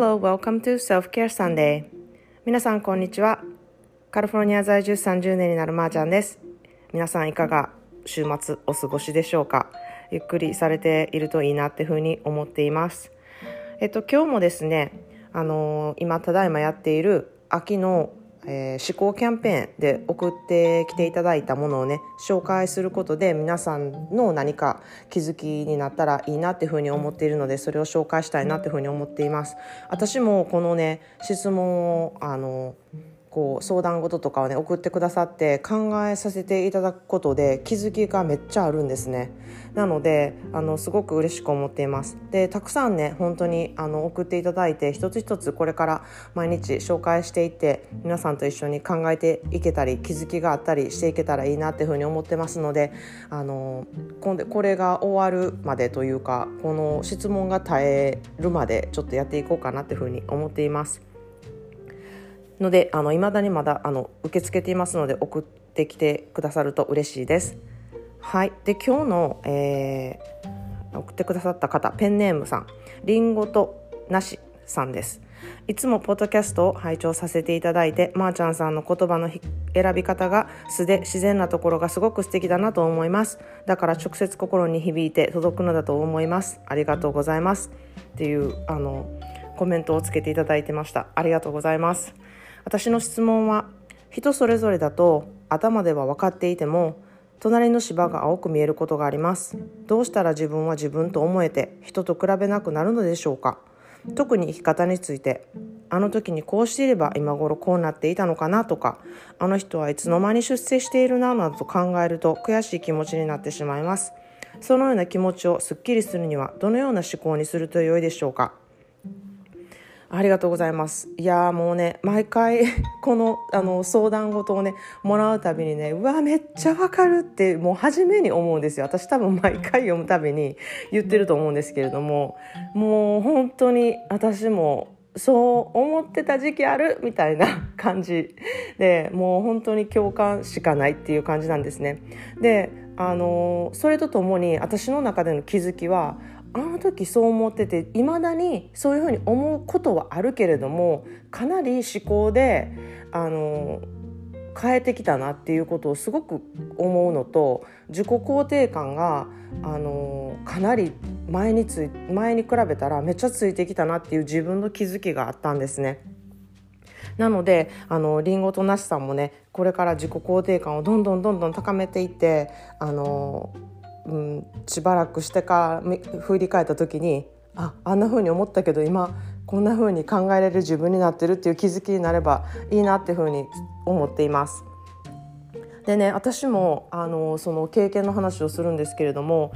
Hello, welcome to Self-Care Sunday. 皆さんこんにちは。カリフォルニア在住30年になるまーちゃんです。皆さんいかが週末お過ごしでしょうか。ゆっくりされているといいなってふうに思っています。今日もですね、今ただいまやっている秋の試行キャンペーンで送ってきていただいたものをね紹介することで皆さんの何か気づきになったらいいなっていうふうに思っているのでそれを紹介したいなっていうふうに思っています。私もこのね質問をこう相談事とかをね送ってくださって考えさせていただくことで気づきがめっちゃあるんですね。なのですごく嬉しく思っています。でたくさんね本当に送っていただいて一つ一つこれから毎日紹介していって皆さんと一緒に考えていけたり気づきがあったりしていけたらいいなっていうふうに思ってますのでこれが終わるまでというかこの質問が絶えるまでちょっとやっていこうかなっていうふうに思っていますので未だにまだ受け付けていますので送ってきてくださると嬉しいです。はい、で今日の、送ってくださった方ペンネームさんりんごとなしさんです。いつもポッドキャストを拝聴させていただいてまーちゃんさんの言葉の選び方が素で自然なところがすごく素敵だなと思います。だから直接心に響いて届くのだと思います。ありがとうございますっていうコメントをつけていただいてました。ありがとうございます。私の質問は人それぞれだと頭では分かっていても隣の芝が青く見えることがあります。どうしたら自分は自分と思えて人と比べなくなるのでしょうか。特に生き方についてあの時にこうしていれば今頃こうなっていたのかなとかあの人はいつの間に出世しているななどと考えると悔しい気持ちになってしまいます。そのような気持ちをすっきりするにはどのような思考にすると良いでしょうか。ありがとうございます。いやもうね毎回この、相談事をねもらうたびにねうわめっちゃわかるってもう初めに思うんですよ。私多分毎回読むたびに言ってると思うんですけれどももう本当に私もそう思ってた時期あるみたいな感じでもう本当に共感しかないっていう感じなんですね。でそれとともに私の中での気づきはあの時そう思ってて未だにそういうふうに思うことはあるけれどもかなり思考で変えてきたなっていうことをすごく思うのと自己肯定感がかなり前に比べたらめっちゃついてきたなっていう自分の気づきがあったんですね。なのでりんごとなしさんもねこれから自己肯定感をどんどん高めていってしばらくしてから振り返った時にあんな風に思ったけど今こんな風に考えれる自分になってるっていう気づきになればいいなっていう風に思っています。でね私もその経験の話をするんですけれども、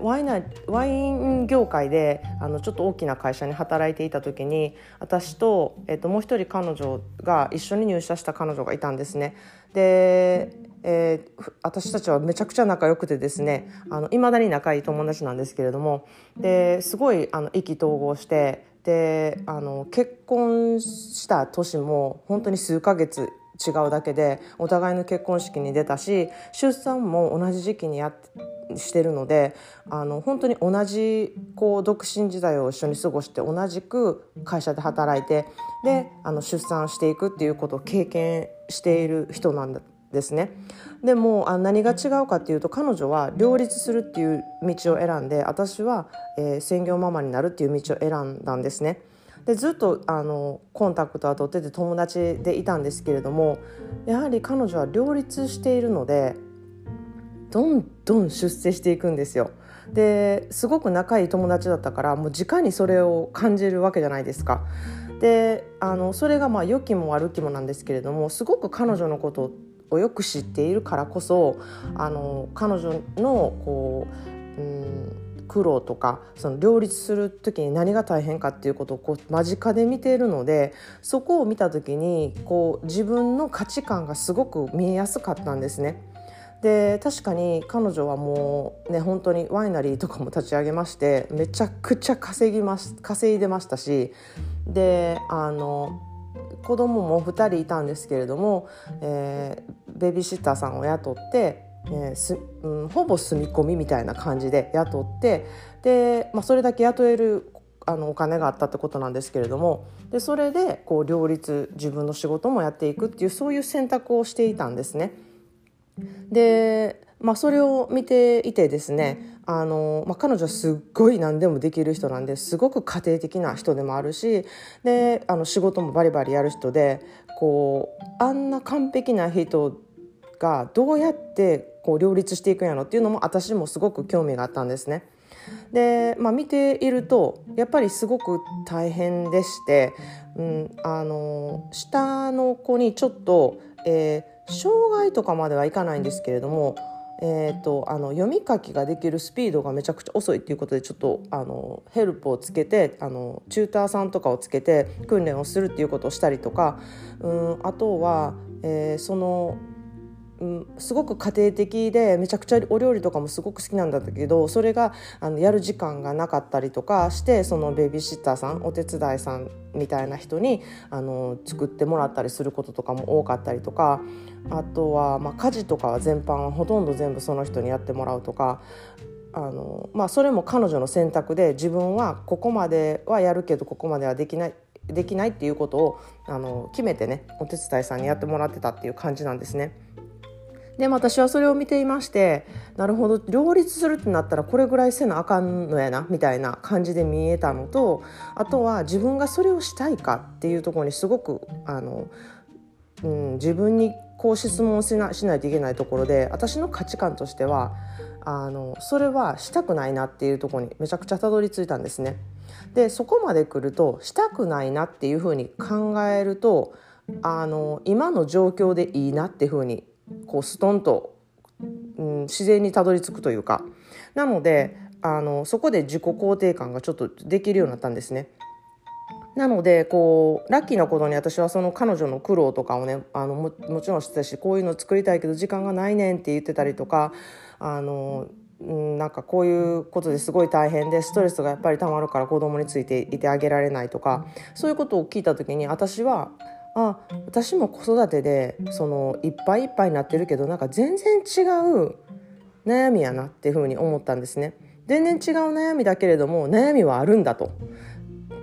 ワイン業界でちょっと大きな会社に働いていた時に私と、もう一人彼女が一緒に入社した彼女がいたんですね。で私たちはめちゃくちゃ仲良くてですね未だに仲いい友達なんですけれどもですごい意気投合してで結婚した年も本当に数ヶ月違うだけでお互いの結婚式に出たし出産も同じ時期にしてるので本当に同じ独身時代を一緒に過ごして同じく会社で働いてで出産していくっていうことを経験している人なんだですね。でも何が違うかっていうと彼女は両立するっていう道を選んで私は、専業ママになるっていう道を選んだんですね。でずっとコンタクトは取ってて友達でいたんですけれどもやはり彼女は両立しているのでどんどん出世していくんですよ。ですごく仲いい友達だったからもう直にそれを感じるわけじゃないですか。でそれがまあ良きも悪きもなんですけれどもすごく彼女のことをよく知っているからこそ彼女の苦労とかその両立する時に何が大変かっていうことを間近で見ているのでそこを見た時に自分の価値観がすごく見えやすかったんですね。で確かに彼女はもうね本当にワイナリーとかも立ち上げましてめちゃくちゃ稼いでましたしで子供も2人いたんですけれども、ベビーシッターさんを雇って、ほぼ住み込みみたいな感じで雇ってで、それだけ雇えるお金があったってことなんですけれども、でそれでこう両立、自分の仕事もやっていくっていう、そういう選択をしていたんですね。で、それを見ていてですね、彼女はすっごい何でもできる人なんで、すごく家庭的な人でもあるし、で仕事もバリバリやる人で、こうあんな完璧な人がどうやってこう両立していくんやろっていうのも、私もすごく興味があったんですね。で、見ているとやっぱりすごく大変でして、下の子にちょっと、障害とかまではいかないんですけれども、読み書きができるスピードがめちゃくちゃ遅いということで、ちょっとヘルプをつけてチューターさんとかをつけて訓練をするっていうことをしたりとか、あとは、すごく家庭的でめちゃくちゃお料理とかもすごく好きなんだけど、それがやる時間がなかったりとかして、そのベビーシッターさん、お手伝いさんみたいな人に作ってもらったりすることとかも多かったりとか、あとは、家事とかは全般はほとんど全部その人にやってもらうとか、それも彼女の選択で、自分はここまではやるけどここまではできないっていうことを決めてね、お手伝いさんにやってもらってたっていう感じなんですね。で私はそれを見ていまして、なるほど、両立するってなったらこれぐらいせなあかんのやなみたいな感じで見えたのと、あとは自分がそれをしたいかっていうところにすごく自分にこう質問をしないといけないところで、私の価値観としてはそれはしたくないなっていうところにめちゃくちゃたどり着いたんですね。でそこまで来ると、したくないなっていうふうに考えると、今の状況でいいなっていうふうにこうストンと、自然にたどり着くというか、なのでそこで自己肯定感がちょっとできるようになったんですね。なのでこうラッキーなことに、私はその彼女の苦労とかをね、もちろんしてたし、こういうの作りたいけど時間がないねんって言ってたりとか、なんかこういうことですごい大変でストレスがやっぱりたまるから子供についていてあげられないとか、そういうことを聞いた時に、私も子育てでいっぱいいっぱいになってるけど、なんか全然違う悩みやなっていうふうに思ったんですね。全然違う悩みだけれども悩みはあるんだと。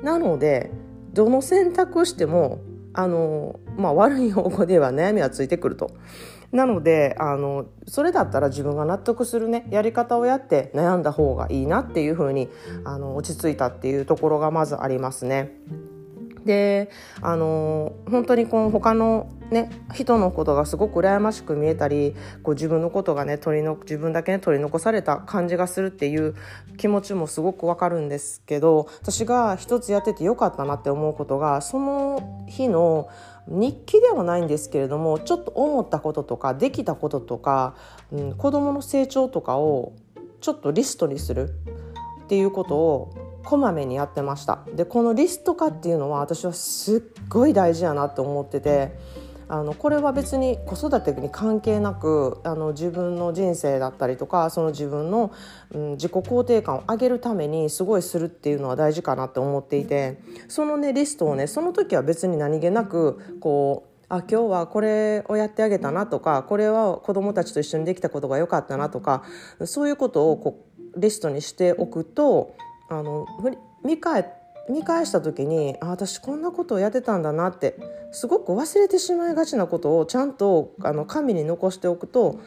なのでどの選択しても悪い方向では悩みはついてくると。なのでそれだったら自分が納得するねやり方をやって悩んだ方がいいなっていうふうに落ち着いたっていうところがまずありますね。で本当にこの他の、人のことがすごく羨ましく見えたり、こう自分のことがね自分だけ、取り残された感じがするっていう気持ちもすごくわかるんですけど、私が一つやっててよかったなって思うことが、その日の日記ではないんですけれども、ちょっと思ったこととかできたこととか、子どもの成長とかをちょっとリストにするっていうことをこまめにやってました。でこのリスト化っていうのは私はすっごい大事やなと思ってて、これは別に子育てに関係なく自分の人生だったりとか、その自分の、自己肯定感を上げるためにすごいするっていうのは大事かなって思っていて、そのリストをその時は別に何気なくこう今日はこれをやってあげたなとか、これは子どもたちと一緒にできたことが良かったなとか、そういうことをリストにしておくと見返した時に、私こんなことをやってたんだなって、すごく忘れてしまいがちなことをちゃんと紙に残しておくと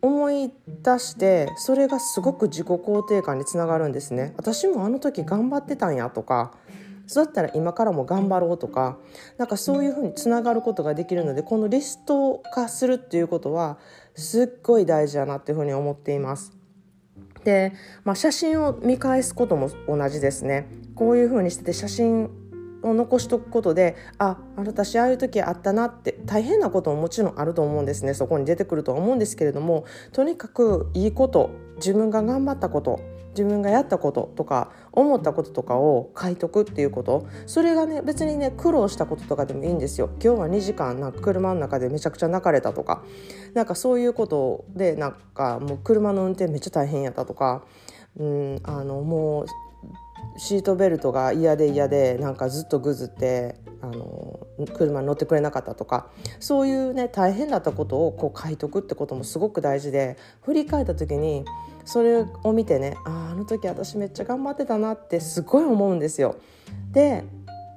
思い出して、それがすごく自己肯定感につながるんですね。私もあの時頑張ってたんやとか、そうだったら今からも頑張ろうとか、なんかそういうふうにつながることができるので、このリスト化するっていうことはすっごい大事だなっていうふうに思っています。で写真を見返すことも同じですね。こういう風にしてて写真を残しとくことで、私ああいう時あったなって、大変なことももちろんあると思うんですね。そこに出てくるとは思うんですけれども、とにかくいいこと、自分が頑張ったこと、自分がやったこととか思ったこととかを書いとくっていうこと、それが別に苦労したこととかでもいいんですよ。今日は2時間車の中でめちゃくちゃ泣かれたとか、なんかそういうことで、なんかもう車の運転めっちゃ大変やったとか、もうシートベルトが嫌でなんかずっとぐずって車に乗ってくれなかったとか、そういう大変だったことを書いとくってこともすごく大事で、振り返った時にそれを見てね、あの時私めっちゃ頑張ってたなってすごい思うんですよ。で、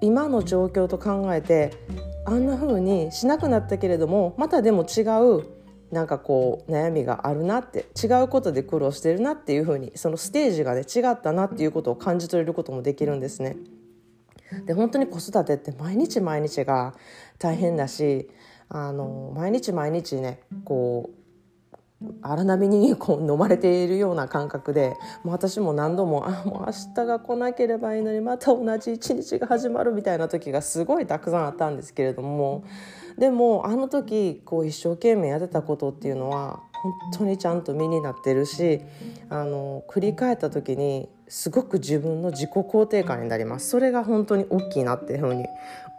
今の状況と考えて、あんな風にしなくなったけれども、またでも違うなんかこう悩みがあるなって、違うことで苦労してるなっていう風に、そのステージがね違ったなっていうことを感じ取れることもできるんですね。で、本当に子育てって毎日毎日が大変だし、毎日毎日ねこう荒波にこう飲まれているような感覚で、もう私も何度ももう明日が来なければいいのにまた同じ一日が始まるみたいな時がすごいたくさんあったんですけれども、でもあの時こう一生懸命やってたことっていうのは本当にちゃんと身になってるし、繰り返った時にすごく自分の自己肯定感になります。それが本当に大きいなっていうふうに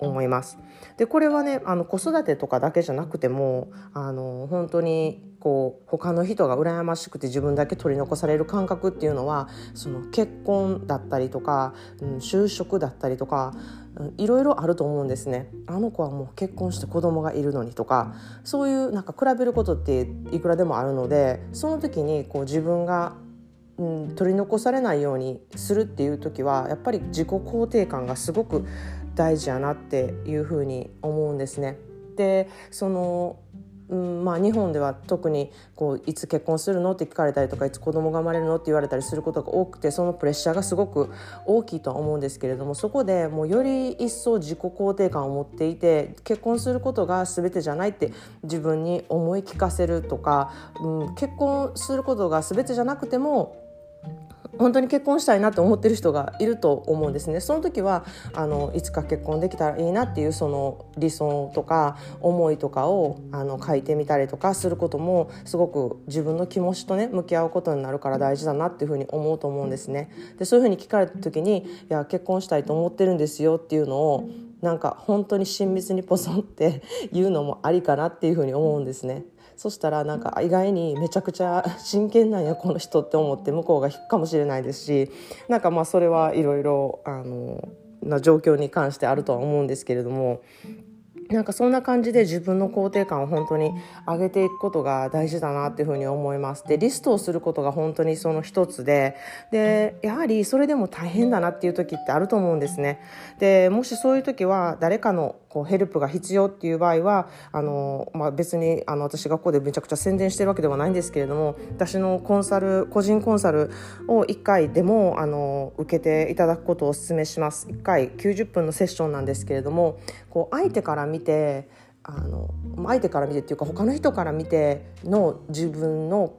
思います。で、これはね子育てとかだけじゃなくても本当にこう他の人が羨ましくて自分だけ取り残される感覚っていうのは、その結婚だったりとか、就職だったりとか、いろいろあると思うんですね。あの子はもう結婚して子供がいるのにとか、そういうなんか比べることっていくらでもあるので、その時にこう自分が取り残されないようにするっていう時は、やっぱり自己肯定感がすごく大事やなっていうふうに思うんですね。で、その日本では特にこういつ結婚するのって聞かれたりとか、いつ子供が生まれるのって言われたりすることが多くて、そのプレッシャーがすごく大きいとは思うんですけれども、そこでもうより一層自己肯定感を持っていて、結婚することが全てじゃないって自分に思い聞かせるとか、結婚することが全てじゃなくても本当に結婚したいなって思ってる人がいると思うんですね。その時はいつか結婚できたらいいなっていうその理想とか思いとかを書いてみたりとかすることも、すごく自分の気持ちとね向き合うことになるから大事だなっていうふうに思うと思うんですね。で、そういうふうに聞かれた時に、いや結婚したいと思ってるんですよっていうのを、なんか本当に親密にポソンって言うのもありかなっていうふうに思うんですね。そしたらなんか意外にめちゃくちゃ真剣なんやこの人って思って向こうが引くかもしれないですし、なんかまあそれはいろいろな状況に関してあるとは思うんですけれども、なんかそんな感じで自分の肯定感を本当に上げていくことが大事だなっていうふうに思います。で、リストをすることが本当にその一つで、やはりそれでも大変だなっていう時ってあると思うんですね。で、もしそういう時は誰かのこうヘルプが必要っていう場合は別に私がここでめちゃくちゃ宣伝してるわけではないんですけれども、私の個人コンサルを1回でも受けていただくことをお勧めします。1回90分のセッションなんですけれども、こう相手から見てっていうか他の人から見ての自分の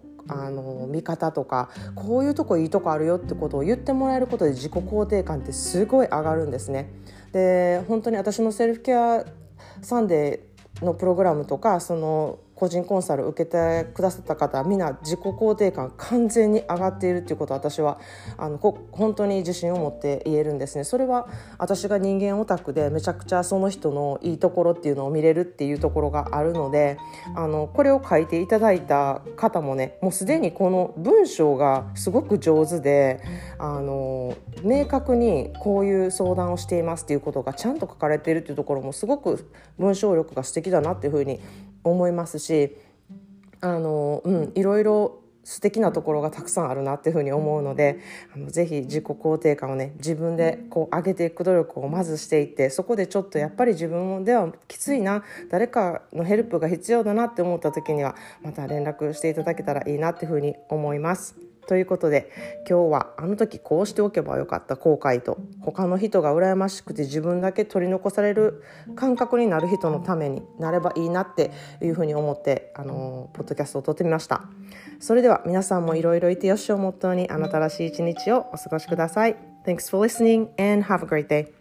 見方とか、こういうとこいいとこあるよってことを言ってもらえることで自己肯定感ってすごい上がるんですね。で、本当に私のセルフケアサンデーのプログラムとか、その個人コンサルを受けてくださった方みんな自己肯定感完全に上がっているっていうことを、私は本当に自信を持って言えるんですね。それは私が人間オタクでめちゃくちゃその人のいいところっていうのを見れるっていうところがあるので、これを書いていただいた方もね、もうすでにこの文章がすごく上手で、明確にこういう相談をしていますっていうことがちゃんと書かれているっていうところもすごく文章力が素敵だなっていうふうに思いますし、いろいろ素敵なところがたくさんあるなっていうふうに思うので、ぜひ自己肯定感をね自分でこう上げていく努力をまずしていって、そこでちょっとやっぱり自分ではきついな、誰かのヘルプが必要だなって思った時にはまた連絡していただけたらいいなっていうふうに思います。ということで、今日はあの時こうしておけばよかった後悔と、他の人が羨ましくて自分だけ取り残される感覚になる人のためになればいいなっていうふうに思ってポッドキャストを撮ってみました。それでは皆さんもいろいろいてよしをモットーに、あなたらしい一日をお過ごしください。 Thanks for listening and have a great day.